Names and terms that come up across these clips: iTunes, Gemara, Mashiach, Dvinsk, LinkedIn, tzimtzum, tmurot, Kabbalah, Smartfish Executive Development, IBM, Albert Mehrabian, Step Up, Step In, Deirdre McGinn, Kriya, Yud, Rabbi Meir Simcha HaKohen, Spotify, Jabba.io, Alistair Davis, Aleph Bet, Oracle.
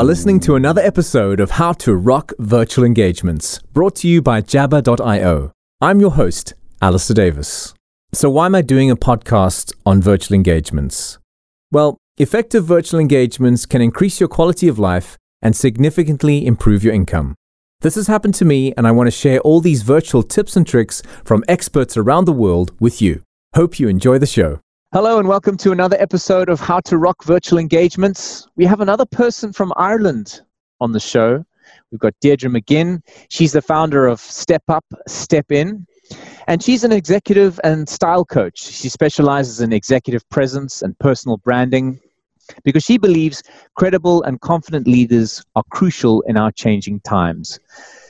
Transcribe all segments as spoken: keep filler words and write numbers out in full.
are listening to another episode of How to Rock Virtual Engagements, brought to you by Jabba dot i o. I'm your host, Alistair Davis. So why am I doing a podcast on virtual engagements? Well, effective virtual engagements can increase your quality of life and significantly improve your income. This has happened to me, and I want to share all these virtual tips and tricks from experts around the world with you. Hope you enjoy the show. Hello and welcome to another episode of How to Rock Virtual Engagements. We have another person from Ireland on the show. We've got Deirdre McGinn. She's the founder of Step Up, Step In, and she's an executive and style coach. She specializes in executive presence and personal branding because she believes credible and confident leaders are crucial in our changing times.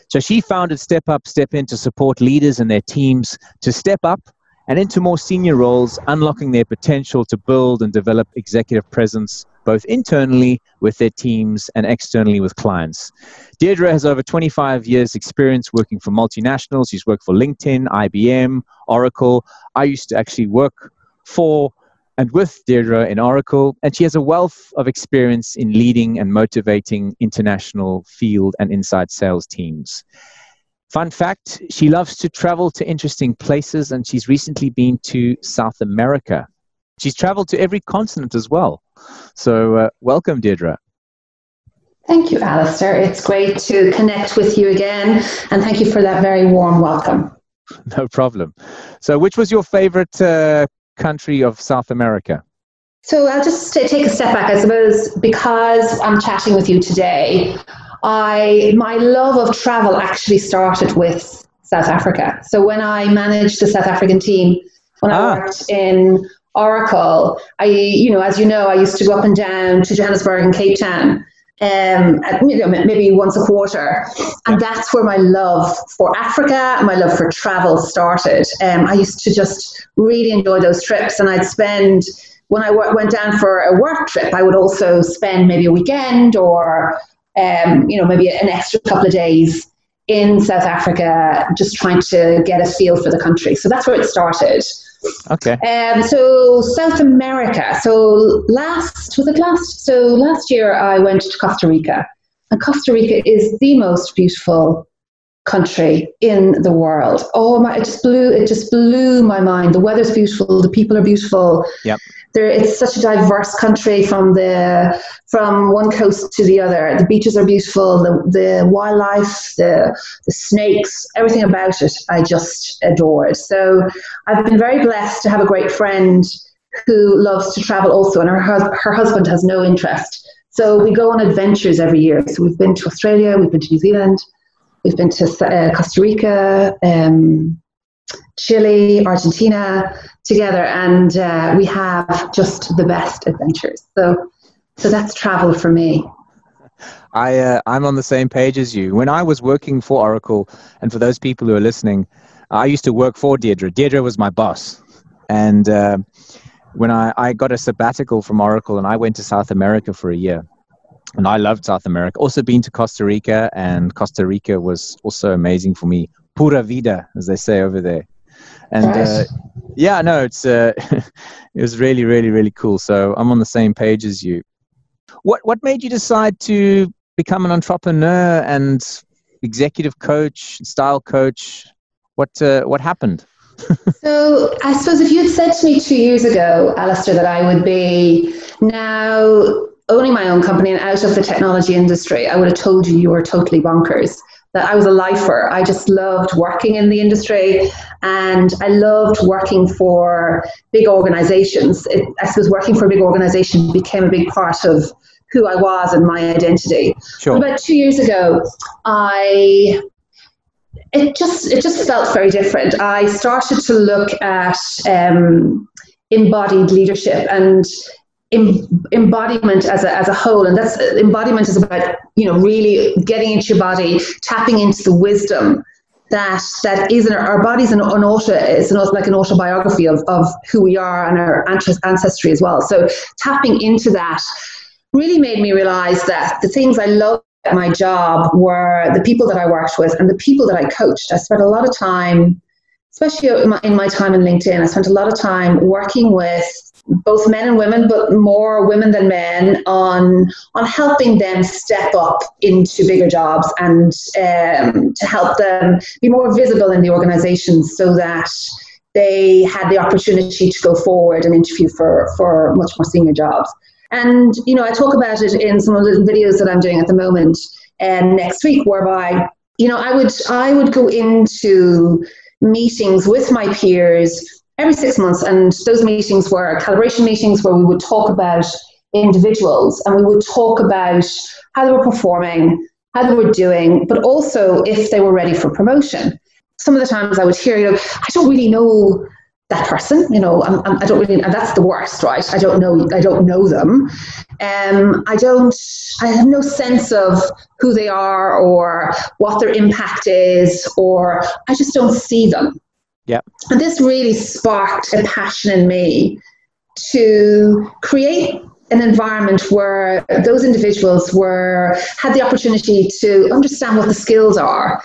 So she founded Step Up, Step In to support leaders and their teams to step up and into more senior roles, unlocking their potential to build and develop executive presence, both internally with their teams and externally with clients. Deirdre has over twenty-five years experience working for multinationals. She's worked for LinkedIn, I B M, Oracle. I used to actually work for and with Deirdre in Oracle, and she has a wealth of experience in leading and motivating international field and inside sales teams. Fun fact, she loves to travel to interesting places, and she's recently been to South America. She's traveled to every continent as well. So uh, welcome, Deirdre. Thank you, Alistair. It's great to connect with you again, and thank you for that very warm welcome. No problem. So which was your favorite uh, country of South America? So I'll just t- take a step back, I suppose, because I'm chatting with you today. I my love of travel actually started with South Africa. So when I managed the South African team, when ah. I worked in Oracle, I you know as you know I used to go up and down to Johannesburg and Cape Town, um, at, you know, maybe once a quarter, and that's where my love for Africa and my love for travel started. Um, I used to just really enjoy those trips, and I'd spend. When I w- went down for a work trip, I would also spend maybe a weekend or um, you know, maybe an extra couple of days in South Africa, just trying to get a feel for the country. So that's where it started. Okay. Um, so South America. So last, was it last? So last year I went to Costa Rica, and Costa Rica is the most beautiful country in the world. Oh my! It just blew. It just blew my mind. The weather's beautiful. The people are beautiful. Yep. There, it's such a diverse country from the from one coast to the other. The beaches are beautiful. The the wildlife, the the snakes, everything about it, I just adored. So I've been very blessed to have a great friend who loves to travel also, and her hus- her husband has no interest. So we go on adventures every year. So we've been to Australia. We've been to New Zealand. We've been to uh, Costa Rica, um, Chile, Argentina together, and uh, we have just the best adventures. So, so that's travel for me. I uh, I'm on the same page as you. When I was working for Oracle, and for those people who are listening, I used to work for Deirdre. Deirdre was my boss, and uh, when I, I got a sabbatical from Oracle, and I went to South America for a year. And I loved South America. Also been to Costa Rica, and Costa Rica was also amazing for me. Pura vida, as they say over there. And uh, yeah, no, it's uh, it was really, really, really cool. So I'm on the same page as you. What What made you decide to become an entrepreneur and executive coach, style coach? What uh, What happened? So I suppose if you had said to me two years ago, Alistair, that I would be now owning my own company and out of the technology industry, I would have told you you were totally bonkers, that I was a lifer. I just loved working in the industry, and I loved working for big organizations. It, I suppose working for a big organization became a big part of who I was and my identity. Sure. About two years ago, I... It just, it just felt very different. I started to look at um, embodied leadership and embodiment as a as a whole, and that's embodiment is about you know really getting into your body, tapping into the wisdom that that is in our, our bodies, and an auto it's an, like an autobiography of of who we are and our ancestry as well. So tapping into that really made me realize that the things I loved at my job were the people that I worked with and the people that I coached. I spent a lot of time, especially in my, in my time in LinkedIn, I spent a lot of time working with both men and women, but more women than men, on on helping them step up into bigger jobs and um, to help them be more visible in the organization so that they had the opportunity to go forward and interview for, for much more senior jobs. And, you know, I talk about it in some of the videos that I'm doing at the moment and um, next week, whereby, you know, I would I would go into meetings with my peers every six months. And those meetings were calibration meetings where we would talk about individuals and we would talk about how they were performing, how they were doing, but also if they were ready for promotion. Some of the times I would hear, you know, I don't really know that person, you know, I'm, I'm, I don't really, and that's the worst, right? I don't know, I don't know them. Um, I don't, I have no sense of who they are or what their impact is, or I just don't see them. Yeah. And this really sparked a passion in me to create an environment where those individuals were, had the opportunity to understand what the skills are.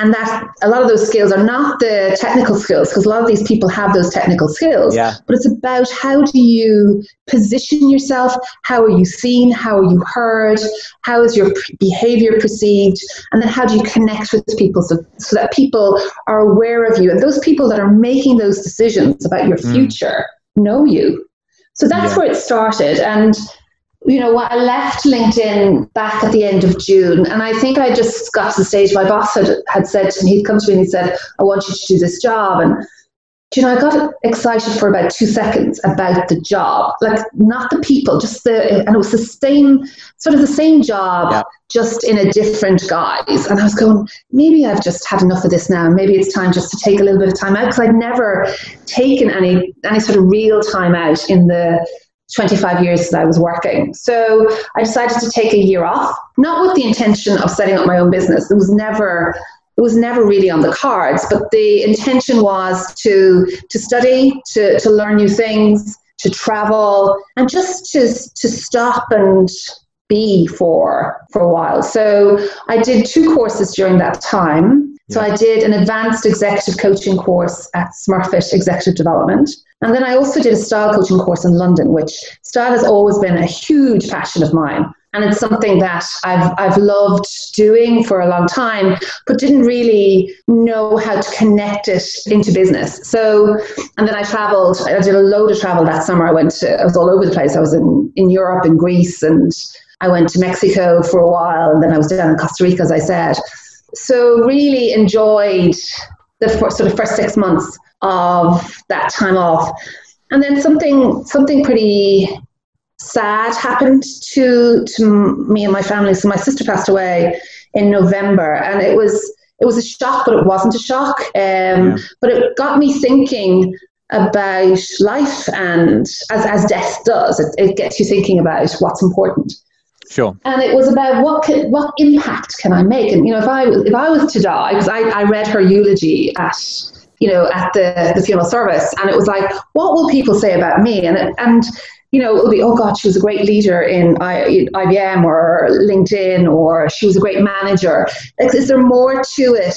And that a lot of those skills are not the technical skills, because a lot of these people have those technical skills, yeah. But it's about how do you position yourself? How are you seen? How are you heard? How is your behavior perceived? And then how do you connect with people so, so that people are aware of you? And those people that are making those decisions about your future mm. know you. So that's yeah. where it started. And you know, I left LinkedIn back at the end of June, and I think I just got to the stage my boss had, had said to me, he'd come to me and he said, I want you to do this job. And, you know, I got excited for about two seconds about the job, like not the people, just the, and it was the same, sort of the same job, yeah. just in a different guise. And I was going, maybe I've just had enough of this now. Maybe it's time just to take a little bit of time out, because I'd never taken any, any sort of real time out in the twenty-five years that I was working. So I decided to take a year off, not with the intention of setting up my own business. It was never, it was never really on the cards, but the intention was to to study, to, to learn new things, to travel, and just to, to stop and be for, for a while. So I did two courses during that time. So I did an advanced executive coaching course at Smartfish Executive Development. And then I also did a style coaching course in London, which style has always been a huge passion of mine. And it's something that I've I've loved doing for a long time, but didn't really know how to connect it into business. So, and then I traveled, I did a load of travel that summer. I went to, I was all over the place. I was in, in Europe and Greece, and I went to Mexico for a while. And then I was down in Costa Rica, as I said. So really enjoyed the first, sort of first six months of that time off. And then something something pretty sad happened to to me and my family. So my sister passed away in November, and it was it was a shock, but it wasn't a shock. Um, yeah. But it got me thinking about life, and as, as death does, it, it gets you thinking about what's important. Sure. And it was about what can, what impact can I make? And, you know, if I, if I was to die, because I, I read her eulogy at, you know, at the, the funeral service, and it was like, what will people say about me? And, it, and you know, it'll be, oh, God, she was a great leader in, I, in I B M or LinkedIn, or she was a great manager. Like, is there more to it?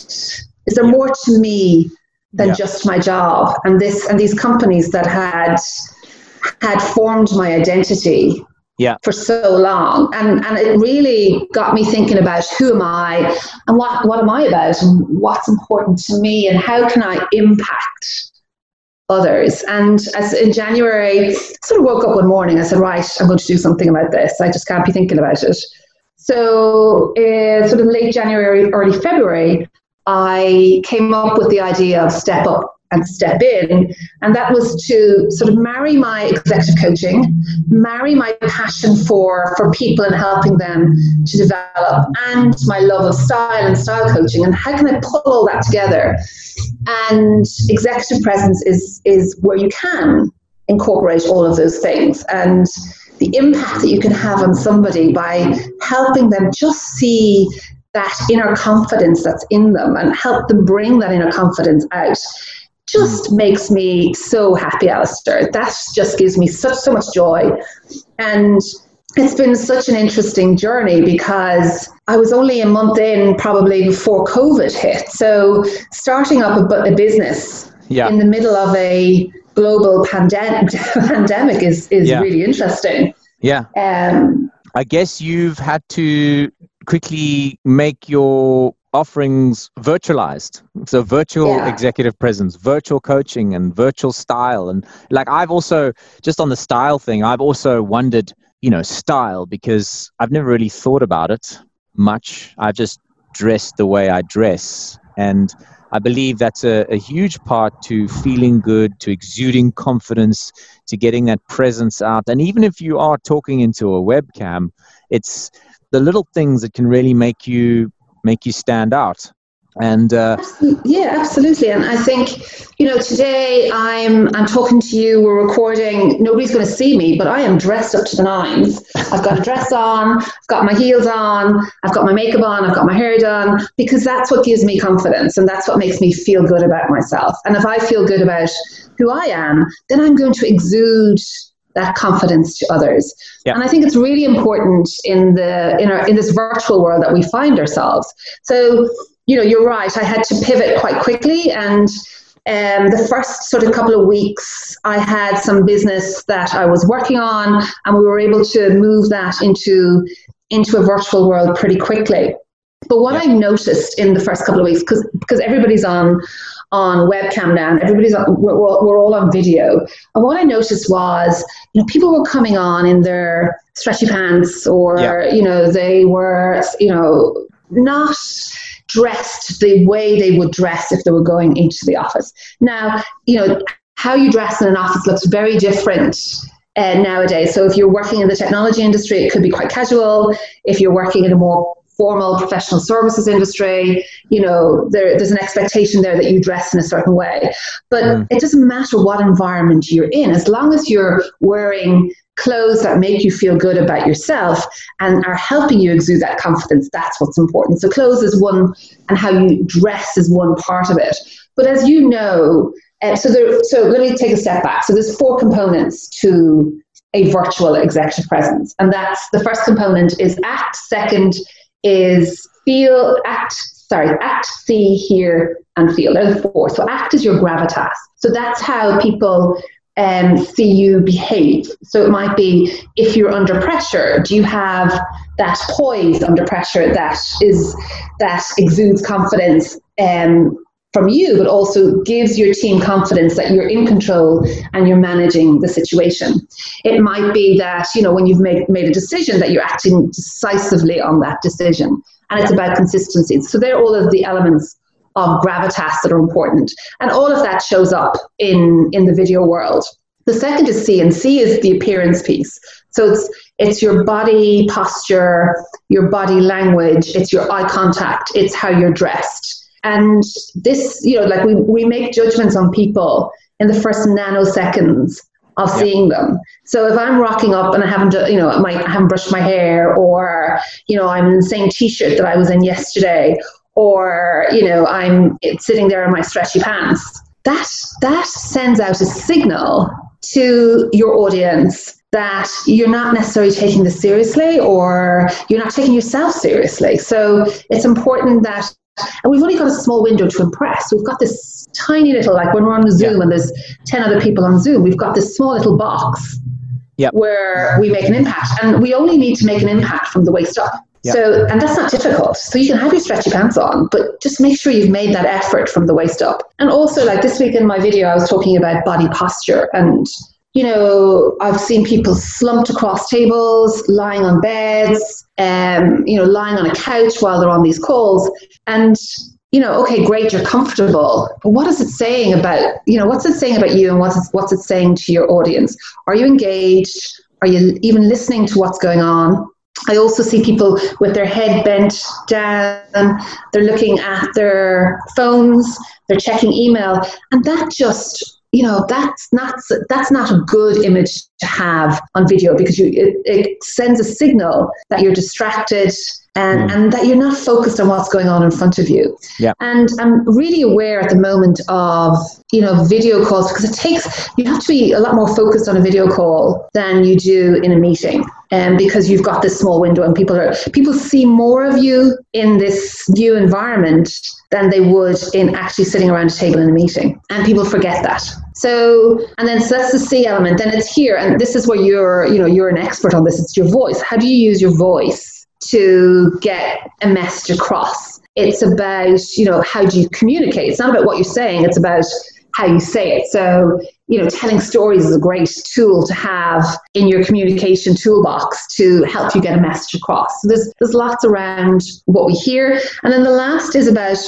Is there more to me than yeah. just my job? And this and these companies that had had formed my identity Yeah. for so long. And and it really got me thinking about who am I and what, what am I about and what's important to me and how can I impact others. And as in January, I sort of woke up one morning, I said, right, I'm going to do something about this. I just can't be thinking about it. So uh, sort of late January, early February, I came up with the idea of Step Up and Step In, and that was to sort of marry my executive coaching, marry my passion for, for people and helping them to develop, and my love of style and style coaching, and how can I pull all that together? And executive presence is, is where you can incorporate all of those things, and the impact that you can have on somebody by helping them just see that inner confidence that's in them and help them bring that inner confidence out. Just makes me so happy, Alistair. That just gives me such so much joy. And it's been such an interesting journey, because I was only a month in probably before COVID hit. So starting up a, a business yeah. in the middle of a global pandemic pandemic is, is yeah. really interesting. Yeah. Um, I guess you've had to quickly make your offerings virtualized. So virtual yeah. executive presence, virtual coaching, and virtual style. And like, I've also, just on the style thing, I've also wondered, you know, style, because I've never really thought about it much. I just dress the way I dress. And I believe that's a, a huge part to feeling good, to exuding confidence, to getting that presence out. And even if you are talking into a webcam, it's the little things that can really make you make you stand out. And uh, yeah, absolutely. And I think, you know, today I'm I'm talking to you. We're recording. Nobody's going to see me, but I am dressed up to the nines. I've got a dress on. I've got my heels on. I've got my makeup on. I've got my hair done, because that's what gives me confidence, and that's what makes me feel good about myself. And if I feel good about who I am, then I'm going to exude that confidence to others. Yeah. And I think it's really important in the in our in this virtual world that we find ourselves. So, you know, you're right. I had to pivot quite quickly, and um, the first sort of couple of weeks, I had some business that I was working on, and we were able to move that into into a virtual world pretty quickly. But what I noticed in the first couple of weeks, because because everybody's on on webcam now, and everybody's on, we're, we're all on video, and what I noticed was, you know, people were coming on in their stretchy pants, or yeah. you know, they were, you know, not dressed the way they would dress if they were going into the office. Now, you know, how you dress in an office looks very different uh, nowadays. So if you're working in the technology industry, it could be quite casual. If you're working in a more formal professional services industry, you know, there, there's an expectation there that you dress in a certain way. But mm. it doesn't matter what environment you're in, as long as you're wearing clothes that make you feel good about yourself and are helping you exude that confidence, that's what's important. So clothes is one, and how you dress is one part of it. But as you know, uh, so there, so let me take a step back. So there's four components to a virtual executive presence. And that's, the first component is act, second is feel, act, sorry, act, see, hear, and feel. They're the four. So act is your gravitas. So that's how people um, see you behave. So it might be, if you're under pressure, do you have that poise under pressure that is that exudes confidence um, from you, but also gives your team confidence that you're in control and you're managing the situation. It might be that, you know, when you've made, made a decision, that you're acting decisively on that decision. And it's about consistency. So they're all of the elements of gravitas that are important. And all of that shows up in, in the video world. The second is see, and see is the appearance piece. So it's it's your body posture, your body language, it's your eye contact, it's how you're dressed. And this, you know, like we, we make judgments on people in the first nanoseconds of yeah. seeing them. So if I'm rocking up and I haven't, you know, my, I haven't brushed my hair, or, you know, I'm in the same T-shirt that I was in yesterday, or, you know, I'm sitting there in my stretchy pants, that, that sends out a signal to your audience that you're not necessarily taking this seriously, or you're not taking yourself seriously. So it's important that, and we've only got a small window to impress. We've got this tiny little, like when we're on Zoom yeah. and there's ten other people on Zoom, we've got this small little box yep. where we make an impact. And we only need to make an impact from the waist up. Yep. So, and that's not difficult. So you can have your stretchy pants on, but just make sure you've made that effort from the waist up. And also, like this week in my video, I was talking about body posture. And, you know, I've seen people slumped across tables, lying on beds, um, you know, lying on a couch while they're on these calls. And, you know, okay, great, you're comfortable. But what is it saying about, you know, what's it saying about you, and what's it, what's it saying to your audience? Are you engaged? Are you even listening to what's going on? I also see people with their head bent down, they're looking at their phones, they're checking email, and that just, you know, that's not that's not a good image to have on video, because you it, it sends a signal that you're distracted and, mm. and that you're not focused on what's going on in front of you. Yeah. And I'm really aware at the moment of, you know, video calls, because it takes, you have to be a lot more focused on a video call than you do in a meeting. And um, because you've got this small window, and people are people see more of you in this new environment than they would in actually sitting around a table in a meeting. And people forget that. So, and then so that's the C element. Then it's here, and this is where you're, you know, you're an expert on this. It's your voice. How do you use your voice to get a message across? It's about, you know, how do you communicate? It's not about what you're saying. It's about how you say it. So, you know, telling stories is a great tool to have in your communication toolbox to help you get a message across. So there's, there's lots around what we hear. And then the last is about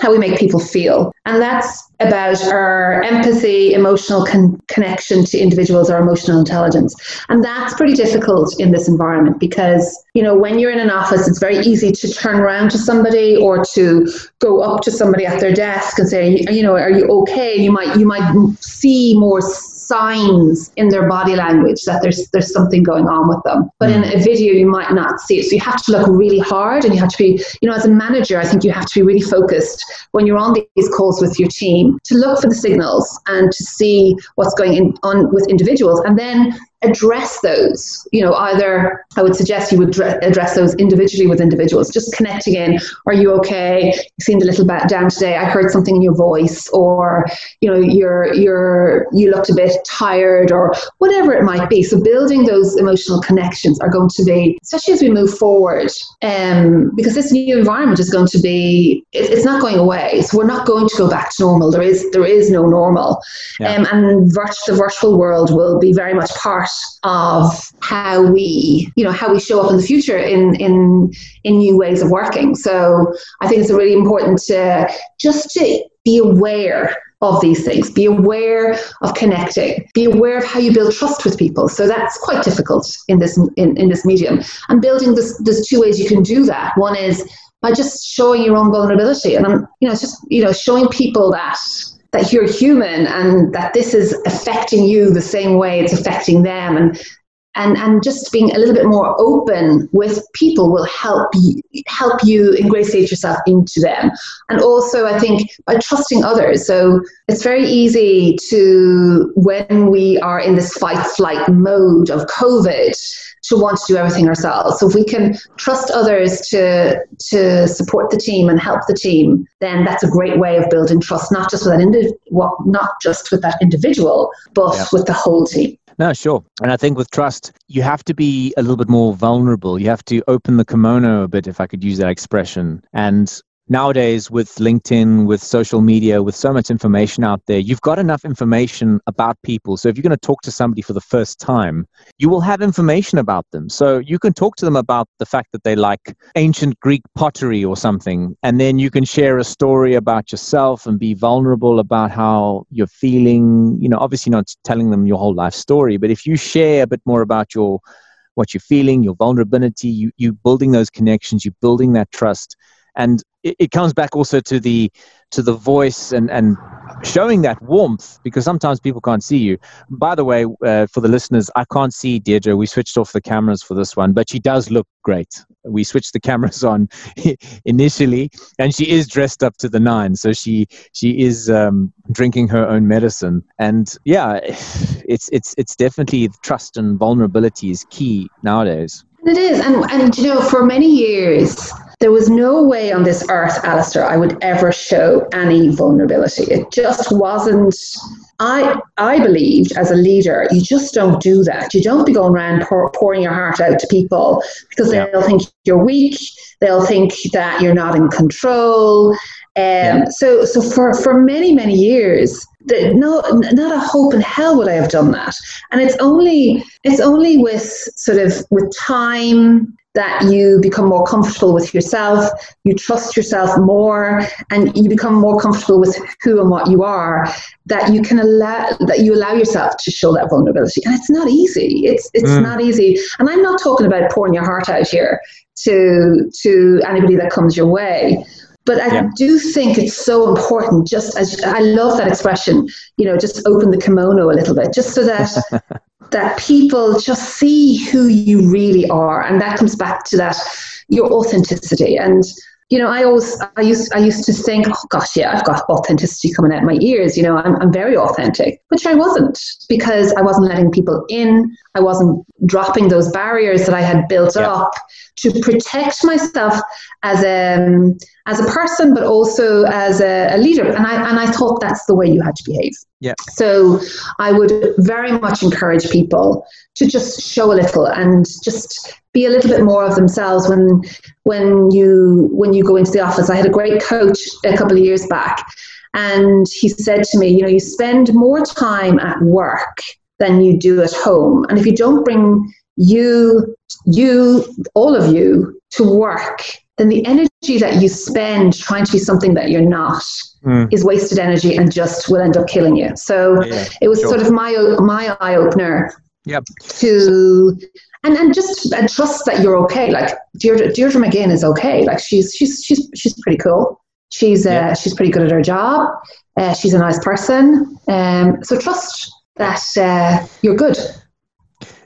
how we make people feel. And that's about our empathy, emotional con- connection to individuals, our emotional intelligence. And that's pretty difficult in this environment because, you know, when you're in an office, it's very easy to turn around to somebody or to go up to somebody at their desk and say, you know, are you okay? And you might, you might see more signs in their body language that there's, there's something going on with them. But in a video, you might not see it. So you have to look really hard and you have to be, you know, as a manager, I think you have to be really focused when you're on these calls with your team to look for the signals and to see what's going on with individuals. And then address those, you know, either I would suggest you would address those individually with individuals, just connecting in. Are you okay? You seemed a little bit down today. I heard something in your voice, or, you know, you're, you're, you looked a bit tired, or whatever it might be. So building those emotional connections are going to be, especially as we move forward, um, because this new environment is going to be, it, it's not going away. So we're not going to go back to normal. There is, there is no normal. Yeah. Um, and virt- the virtual world will be very much part of how we, you know, how we show up in the future in, in, in new ways of working. So I think it's really important to just to be aware of these things, be aware of connecting, be aware of how you build trust with people. So that's quite difficult in this, in, in this medium. And building this, there's two ways you can do that. One is by just showing your own vulnerability, and I'm, you know, it's just, you know, showing people that, that you're human and that this is affecting you the same way it's affecting them. And, and, and just being a little bit more open with people will help you, help you ingratiate yourself into them. And also, I think, by trusting others. So it's very easy to, when we are in this fight flight mode of COVID, to want to do everything ourselves. So if we can trust others to to support the team and help the team, then that's a great way of building trust, not just with that indi- well, not just with that individual, but yeah. with the whole team. No, sure. And I think with trust, you have to be a little bit more vulnerable. You have to open the kimono a bit, if I could use that expression. And nowadays, with LinkedIn, with social media, with so much information out there, you've got enough information about people. So if you're going to talk to somebody for the first time, you will have information about them. So you can talk to them about the fact that they like ancient Greek pottery or something. And then you can share a story about yourself and be vulnerable about how you're feeling. You know, obviously not telling them your whole life story, but if you share a bit more about your what you're feeling, your vulnerability, you, you're building those connections, you're building that trust. And it comes back also to the to the voice and, and showing that warmth, because sometimes people can't see you. By the way, uh, for the listeners, I can't see Deirdre. We switched off the cameras for this one, but she does look great. We switched the cameras on initially, and she is dressed up to the nines. So she she is um, drinking her own medicine. And yeah, it's it's it's definitely trust and vulnerability is key nowadays. It is. And, and, you know, for many years, there was no way on this earth, Alistair, I would ever show any vulnerability. It just wasn't. I I believed as a leader, you just don't do that. You don't be going around pour, pouring your heart out to people, because they'll yeah. think you're weak. They'll think that you're not in control. Um, yeah. So so for, for many, many years, that no, not a hope in hell would I have done that. And it's only it's only with sort of with time that you become more comfortable with yourself, you trust yourself more, and you become more comfortable with who and what you are, that you can allow that you allow yourself to show that vulnerability. And it's not easy. It's it's mm. not easy. And I'm not talking about pouring your heart out here to to anybody that comes your way. But I yeah. do think it's so important, just as I love that expression, you know, just open the kimono a little bit, just so that that people just see who you really are. And that comes back to that, your authenticity. And, you know, I always, I used, I used to think, oh gosh, yeah, I've got authenticity coming out my ears. You know, I'm, I'm very authentic, which I wasn't, because I wasn't letting people in. I wasn't dropping those barriers that I had built yeah. up to protect myself as a, um, as a person, but also as a, a leader. And I, and I thought that's the way you had to behave. Yeah. So I would very much encourage people to just show a little and just be a little bit more of themselves when, when you, when you go into the office. I had a great coach a couple of years back, and he said to me, you know, you spend more time at work than you do at home. And if you don't bring you, you, all of you to work, then the energy that you spend trying to be something that you're not mm. is wasted energy and just will end up killing you. So yeah, it was sure. sort of my my eye opener yep. to, and, and just and trust that you're okay. Like Deirdre, Deirdre McGinn is okay. Like she's she's she's she's pretty cool. She's uh, yep. she's pretty good at her job. Uh, she's a nice person. Um, so trust that uh, you're good.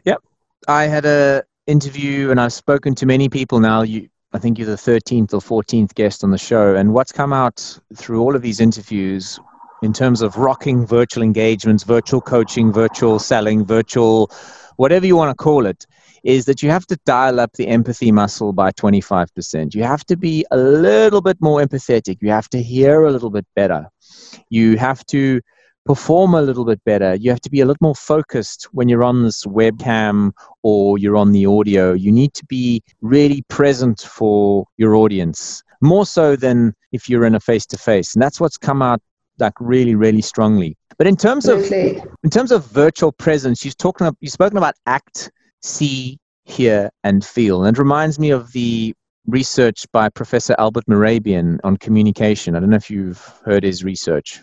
Yep, I had a interview, and I've spoken to many people now. You. I think you're the thirteenth or fourteenth guest on the show. And what's come out through all of these interviews in terms of rocking virtual engagements, virtual coaching, virtual selling, virtual, whatever you want to call it, is that you have to dial up the empathy muscle by twenty-five percent. You have to be a little bit more empathetic. You have to hear a little bit better. You have to perform a little bit better. You have to be a little more focused when you're on this webcam or you're on the audio. You need to be really present for your audience, more so than if you're in a face-to-face. And that's what's come out like really, really strongly. But in terms of okay. in terms of virtual presence, you've talking you've spoken about act, see, hear, and feel. And it reminds me of the research by Professor Albert Mehrabian on communication. I don't know if you've heard his research.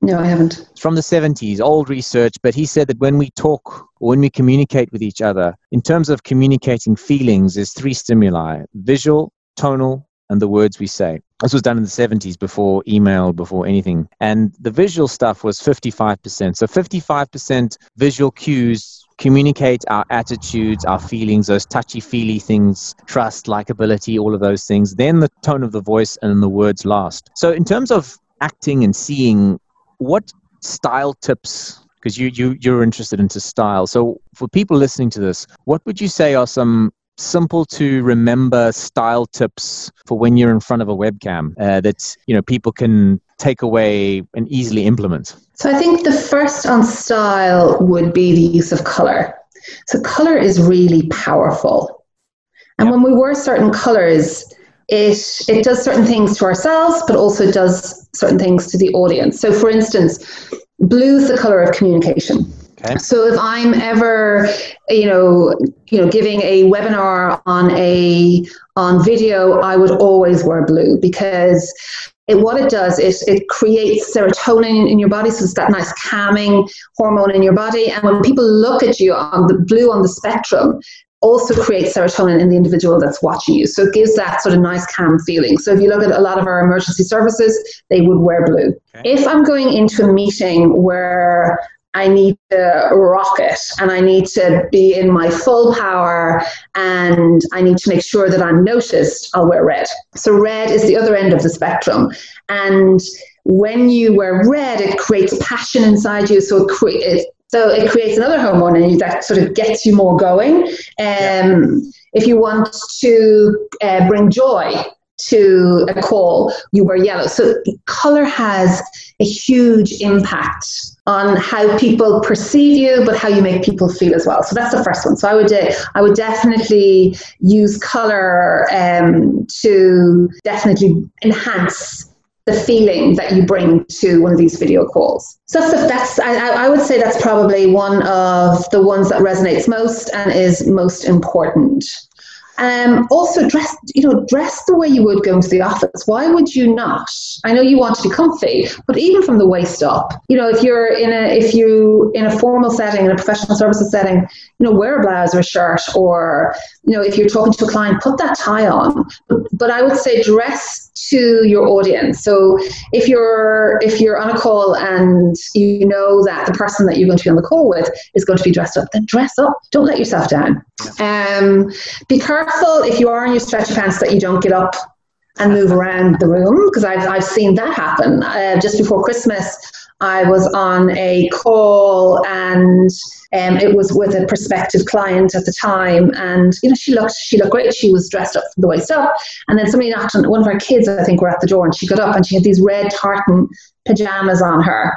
No, I haven't. It's from the seventies, old research, but he said that when we talk or when we communicate with each other, in terms of communicating feelings, there's three stimuli: visual, tonal, and the words we say. This was done in the seventies before email, before anything. And the visual stuff was fifty-five percent. So fifty-five percent visual cues communicate our attitudes, our feelings, those touchy-feely things, trust, likability, all of those things. Then the tone of the voice and the words last. So in terms of acting and seeing, what style tips, because you, you, you're interested into style. So for people listening to this, what would you say are some simple to remember style tips for when you're in front of a webcam uh, that, you know, people can take away and easily implement? So I think the first on style would be the use of color. So color is really powerful. And yep. when we wear certain colors, It, it does certain things to ourselves, but also does certain things to the audience. So, for instance, blue is the color of communication. Okay. So if I'm ever, you know, you know, giving a webinar on a on video, I would always wear blue, because it, what it does is it creates serotonin in your body, so it's that nice calming hormone in your body. And when people look at you on the blue on the spectrum, also creates serotonin in the individual that's watching you. So it gives that sort of nice calm feeling. So if you look at a lot of our emergency services, they would wear blue. Okay. If I'm going into a meeting where I need to rock it and I need to be in my full power and I need to make sure that I'm noticed, I'll wear red. So red is the other end of the spectrum. And when you wear red, it creates passion inside you. So it creates So it creates another hormone in you that sort of gets you more going. Um, yeah. If you want to uh, bring joy to a call, you wear yellow. So color has a huge impact on how people perceive you, but how you make people feel as well. So that's the first one. So I would uh, I would definitely use color um, to definitely enhance the feeling that you bring to one of these video calls. So that's, the, that's I, I would say that's probably one of the ones that resonates most and is most important. Um, also dress, you know, dress the way you would go into the office. Why would you not? I know you want to be comfy, but even from the waist up, you know, if you're in a, if you in a formal setting, in a professional services setting, you know, wear a blouse or a shirt, or, you know, if you're talking to a client, put that tie on. But, but I would say dress to your audience. So if you're, if you're on a call and you know that the person that you're going to be on the call with is going to be dressed up, then dress up. Don't let yourself down. Um, be careful if you are in your stretchy pants that you don't get up and move around the room, because I've, I've seen that happen. Uh, just before Christmas, I was on a call, and um, it was with a prospective client at the time, and you know she looked she looked great. She was dressed up from the waist up, and then somebody knocked on. One of our kids, I think, were at the door, and she got up and she had these red tartan pajamas on her,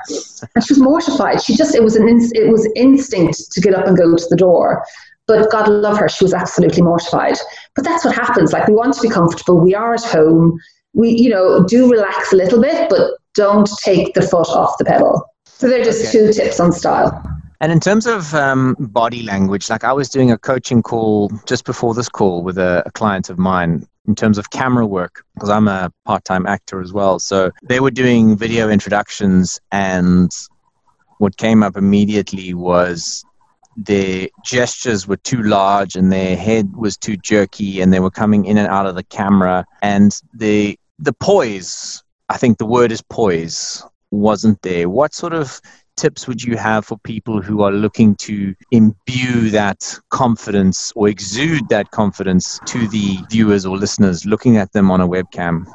and she was mortified. She just it was an in, it was instinct to get up and go to the door. But God love her, she was absolutely mortified. But that's what happens. Like, we want to be comfortable. We are at home. We, you know, do relax a little bit, but don't take the foot off the pedal. So they're just okay. two tips on style. And in terms of um, body language, like I was doing a coaching call just before this call with a, a client of mine in terms of camera work, because I'm a part-time actor as well. So they were doing video introductions, and what came up immediately was their gestures were too large and their head was too jerky and they were coming in and out of the camera. And the the poise, I think the word is poise, wasn't there. What sort of tips would you have for people who are looking to imbue that confidence or exude that confidence to the viewers or listeners looking at them on a webcam?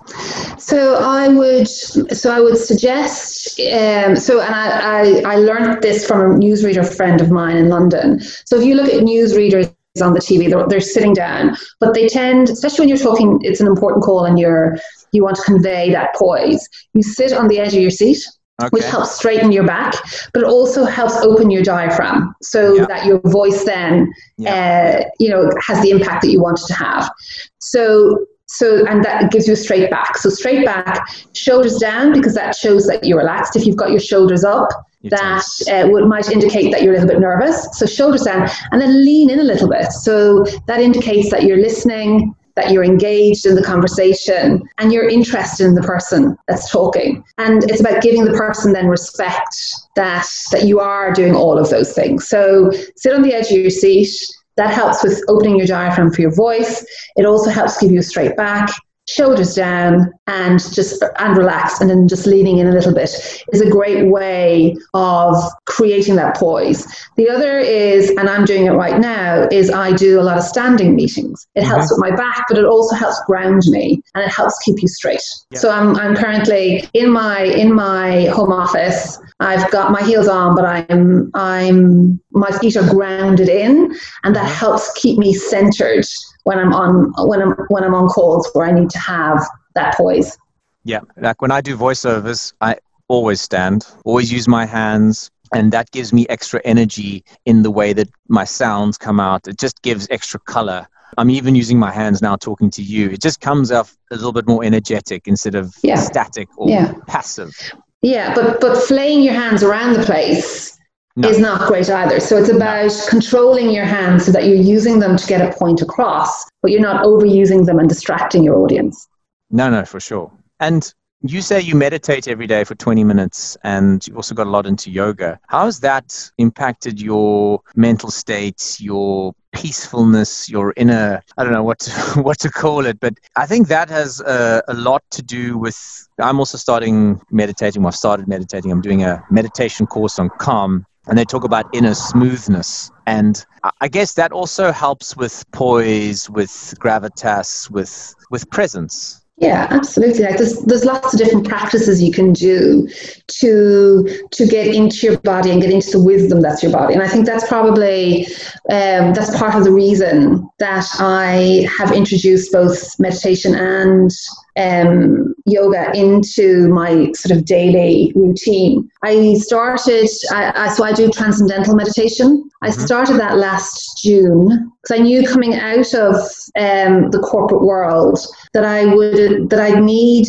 So I would, so I would suggest, um, so and I, I, I learned this from a newsreader friend of mine in London. So if you look at newsreaders on the T V, they're, they're sitting down, but they tend, especially when you're talking, it's an important call and you're, you want to convey that poise. You sit on the edge of your seat. Okay. Which helps straighten your back, but it also helps open your diaphragm so yep. that your voice then, yep. uh, you know, has the impact that you want it to have. So, so, and that gives you a straight back. So straight back, shoulders down, because that shows that you're relaxed. If you've got your shoulders up, you that uh, would, might indicate that you're a little bit nervous. So shoulders down, and then lean in a little bit. So that indicates that you're listening, that you're engaged in the conversation, and you're interested in the person that's talking. And it's about giving the person then respect that that you are doing all of those things. So sit on the edge of your seat. That helps with opening your diaphragm for your voice. It also helps give you a straight back, shoulders down, and just and relaxed, and then just leaning in a little bit is a great way of creating that poise. The other is, and I'm doing it right now, is I do a lot of standing meetings. It mm-hmm. helps with my back, but it also helps ground me, and it helps keep you straight. Yeah. So I'm I'm currently in my in my home office. I've got my heels on, but I'm I'm my feet are grounded in, and that helps keep me centered when I'm on when I'm when I'm on calls where I need to have that poise. Yeah, like when I do voiceovers, I always stand, always use my hands, and that gives me extra energy in the way that my sounds come out. It just gives extra color. I'm even using my hands now talking to you. It just comes off a little bit more energetic instead of yeah. static or yeah. passive. Yeah, but but flaying your hands around the place No. is not great either. So it's about no. controlling your hands so that you're using them to get a point across, but you're not overusing them and distracting your audience. No, no, for sure. And you say you meditate every day for twenty minutes, and you've also got a lot into yoga. How has that impacted your mental state, your peacefulness, your inner, I don't know what to, what to call it, but I think that has a, a lot to do with, I'm also starting meditating, well, I've started meditating, I'm doing a meditation course on Calm. And they talk about inner smoothness. And I guess that also helps with poise, with gravitas, with with presence. Yeah, absolutely. Like there's, there's lots of different practices you can do to to get into your body and get into the wisdom that's your body. And I think that's probably, um, that's part of the reason that I have introduced both meditation and um, yoga into my sort of daily routine. I started, I, I so I do transcendental meditation. I started that last June because I knew coming out of um, the corporate world that I would that I'd need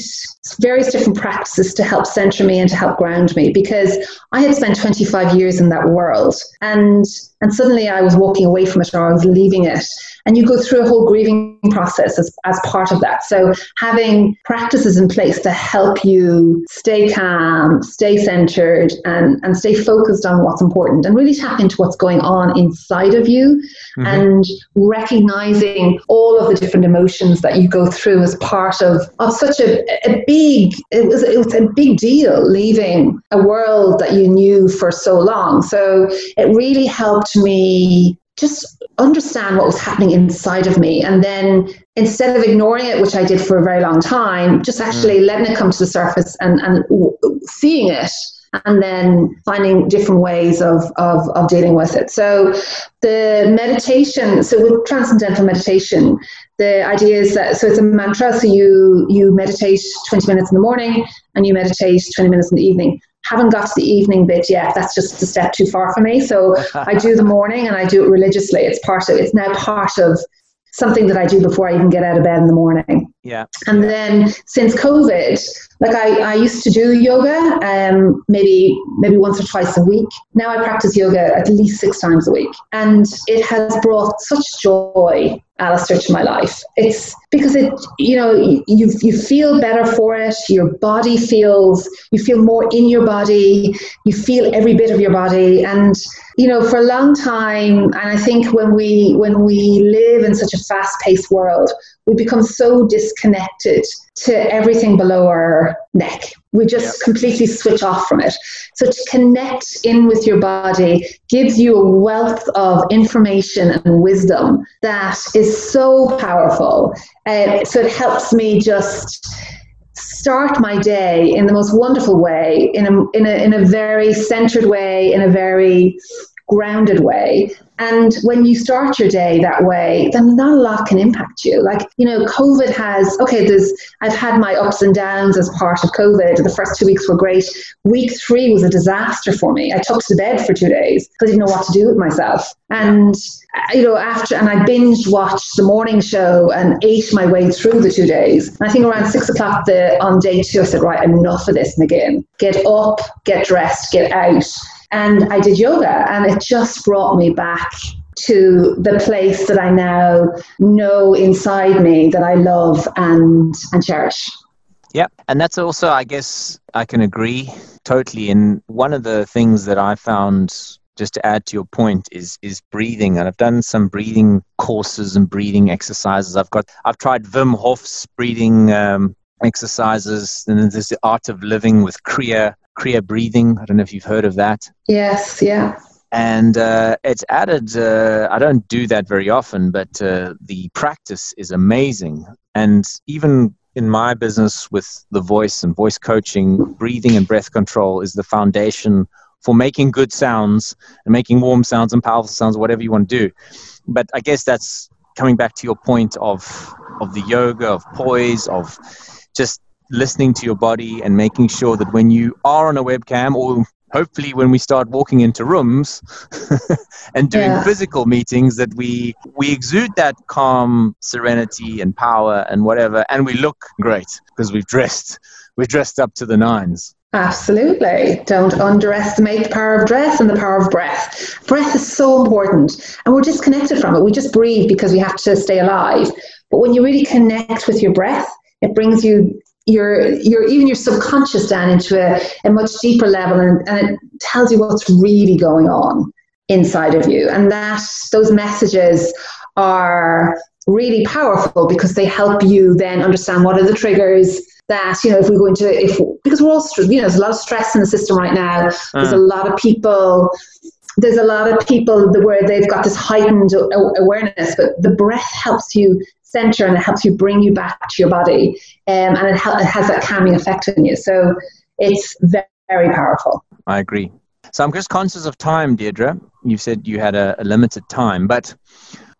various different practices to help center me and to help ground me, because I had spent twenty-five years in that world, and and suddenly I was walking away from it, or I was leaving it. And you go through a whole grieving process as, as part of that. So having practices in place to help you stay calm, stay centered, and, and stay focused on what's important, and really tap into what's going on inside of you, mm-hmm. and recognizing all of the different emotions that you go through as part of, of such a, a big, it was, it was a big deal leaving a world that you knew for so long. So it really helped me just understand what was happening inside of me, and then instead of ignoring it, which I did for a very long time, just actually letting it come to the surface and, and seeing it, and then finding different ways of, of, of dealing with it. So the meditation, so with transcendental meditation, the idea is that, so it's a mantra, so you, you meditate twenty minutes in the morning and you meditate twenty minutes in the evening. Haven't got to the evening bit yet. That's just a step too far for me. So I do the morning and I do it religiously. It's part of, it's now part of something that I do before I even get out of bed in the morning. Yeah. And then since COVID, like I, I used to do yoga um, maybe maybe once or twice a week. Now I practice yoga at least six times a week. And it has brought such joy, Alistair, to my life. It's because it, you know, you you feel better for it. Your body feels, you feel more in your body. You feel every bit of your body. And, you know, for a long time, and I think when we, when we live in such a fast-paced world, we become so disconnected to everything below our neck. We just yep. completely switch off from it. So to connect in with your body gives you a wealth of information and wisdom that is so powerful. Uh, so it helps me just start my day in the most wonderful way, in a, in a, in a very centered way, in a very grounded way. And when you start your day that way, then not a lot can impact you. Like, you know, COVID has, okay, there's, I've had my ups and downs as part of COVID. The first two weeks were great. Week three was a disaster for me. I took to bed for two days because I didn't know what to do with myself. And, you know, after, and I binge watched the morning show and ate my way through the two days. And I think around six o'clock the, on day two, I said, right, enough of this, McGinn. Get up, get dressed, get out. And I did yoga, and it just brought me back to the place that I now know inside me that I love and, and cherish. Yeah. And that's also, I guess I can agree totally. And one of the things that I found, just to add to your point, is is breathing. And I've done some breathing courses and breathing exercises. I've got, I've tried Wim Hof's breathing um, exercises, and then there's the Art of Living with Kriya. Kriya breathing. I don't know if you've heard of that. Yes, yeah. And uh, it's added, uh, I don't do that very often, but uh, the practice is amazing. And even in my business with the voice and voice coaching, breathing and breath control is the foundation for making good sounds and making warm sounds and powerful sounds, whatever you want to do. But I guess that's coming back to your point of of the yoga, of poise, of just listening to your body and making sure that when you are on a webcam, or hopefully when we start walking into rooms and doing yeah. physical meetings, that we we exude that calm, serenity and power and whatever, and we look great because we've dressed we're dressed up to the nines. Absolutely. Don't underestimate the power of dress and the power of breath. Breath is so important, and we're disconnected from it. We just breathe because we have to stay alive. But when you really connect with your breath, it brings you Your, your, even your subconscious down into a, a much deeper level, and, and it tells you what's really going on inside of you. And that those messages are really powerful because they help you then understand what are the triggers that, you know, if we go into, if because we're all, you know, there's a lot of stress in the system right now. There's uh-huh. a lot of people. There's a lot of people where they've got this heightened awareness, but the breath helps you center and it helps you bring you back to your body, um, and it, ha- it has that calming effect on you. So it's very, very powerful. I agree. So I'm just conscious of time, Deirdre. You said you had a, a limited time, but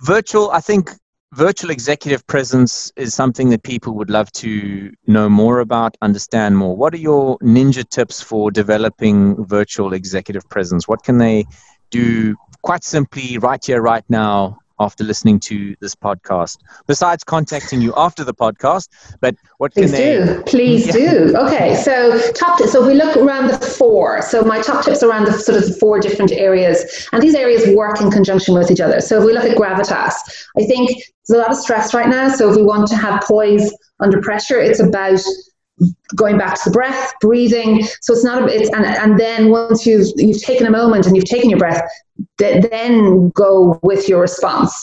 virtual, I think virtual executive presence is something that people would love to know more about, understand more. What are your ninja tips for developing virtual executive presence? What can they do quite simply right here, right now, after listening to this podcast, besides contacting you after the podcast? But what please can they do? Please yeah. do. Okay. So top tips. So if we look around the four. So my top tips around the sort of four different areas, and these areas work in conjunction with each other. So if we look at gravitas, I think there's a lot of stress right now. So if we want to have poise under pressure, it's about going back to the breath, breathing. So it's not, it's, and, and then once you've, you've taken a moment and you've taken your breath, th- then go with your response.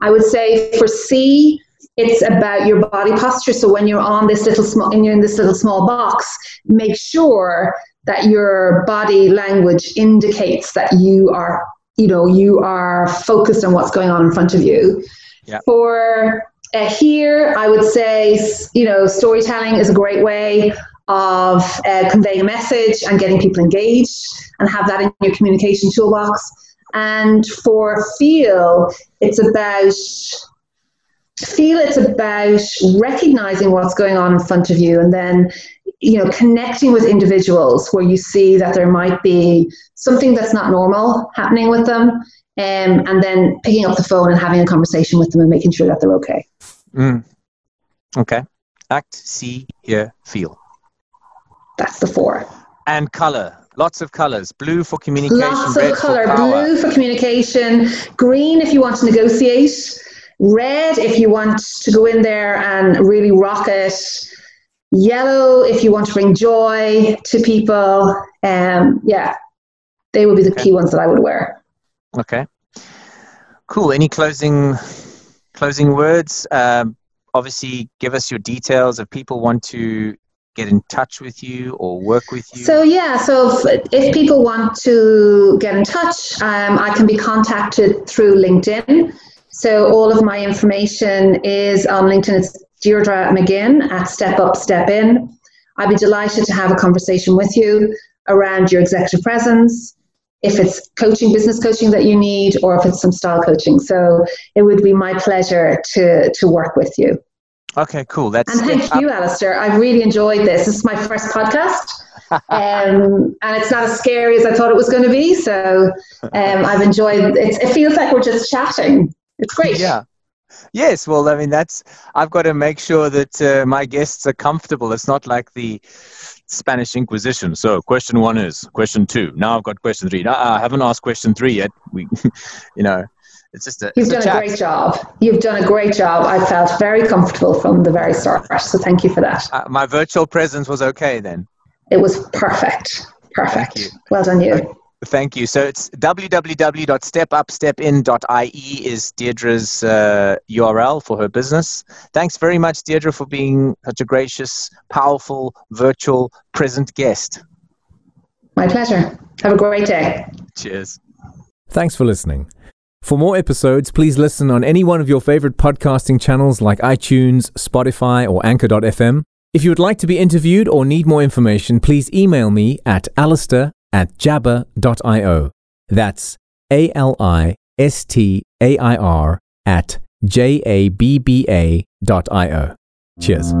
I would say for C, it's about your body posture. So when you're on this little small, and you're in this little small box, make sure that your body language indicates that you are, you know, you are focused on what's going on in front of you. Yeah. For uh, here, I would say, you know, storytelling is a great way of uh, conveying a message and getting people engaged, and have that in your communication toolbox. And for feel, it's about feel it's about recognizing what's going on in front of you, and then, you know, connecting with individuals where you see that there might be something that's not normal happening with them, um, and then picking up the phone and having a conversation with them and making sure that they're okay. Mm. Okay. Act, see, hear, feel. That's the four. And color. Lots of colors. Blue for communication. Lots of color. Blue for communication. Green if you want to negotiate. Red if you want to go in there and really rock it. Yellow if you want to bring joy to people. Um, yeah, they would be the okay. key ones that I would wear. Okay. Cool. Any closing closing words? Um, obviously, give us your details if people want to get in touch with you or work with you. So yeah, so if, if people want to get in touch, um, I can be contacted through LinkedIn. So all of my information is on LinkedIn. It's Deirdre McGinn at Step Up, Step In. I'd be delighted to have a conversation with you around your executive presence, if it's coaching, business coaching that you need, or if it's some style coaching. So it would be my pleasure to, to work with you. Okay, cool. That's and thank you, Alistair. I really enjoyed this. This is my first podcast, um, and it's not as scary as I thought it was going to be. So um, I've enjoyed it. It feels like we're just chatting. It's great. Yeah. Yes. Well, I mean, that's, I've got to make sure that uh, my guests are comfortable. It's not like the Spanish Inquisition. So question one is question two. Now I've got question three. No, I haven't asked question three yet. We, you know. It's just a, You've it's done a, a great job. You've done a great job. I felt very comfortable from the very start. So thank you for that. Uh, my virtual presence was okay then. It was perfect. Perfect. Well done you. Okay. Thank you. So it's w w w dot step up step in dot i e is Deirdre's uh, U R L for her business. Thanks very much, Deirdre, for being such a gracious, powerful, virtual, present guest. My pleasure. Have a great day. Cheers. Thanks for listening. For more episodes, please listen on any one of your favorite podcasting channels like iTunes, Spotify, or Anchor dot f m. If you would like to be interviewed or need more information, please email me at alistair at jabba dot i o. That's A L I S T A I R at J A B B A dot I O. Cheers.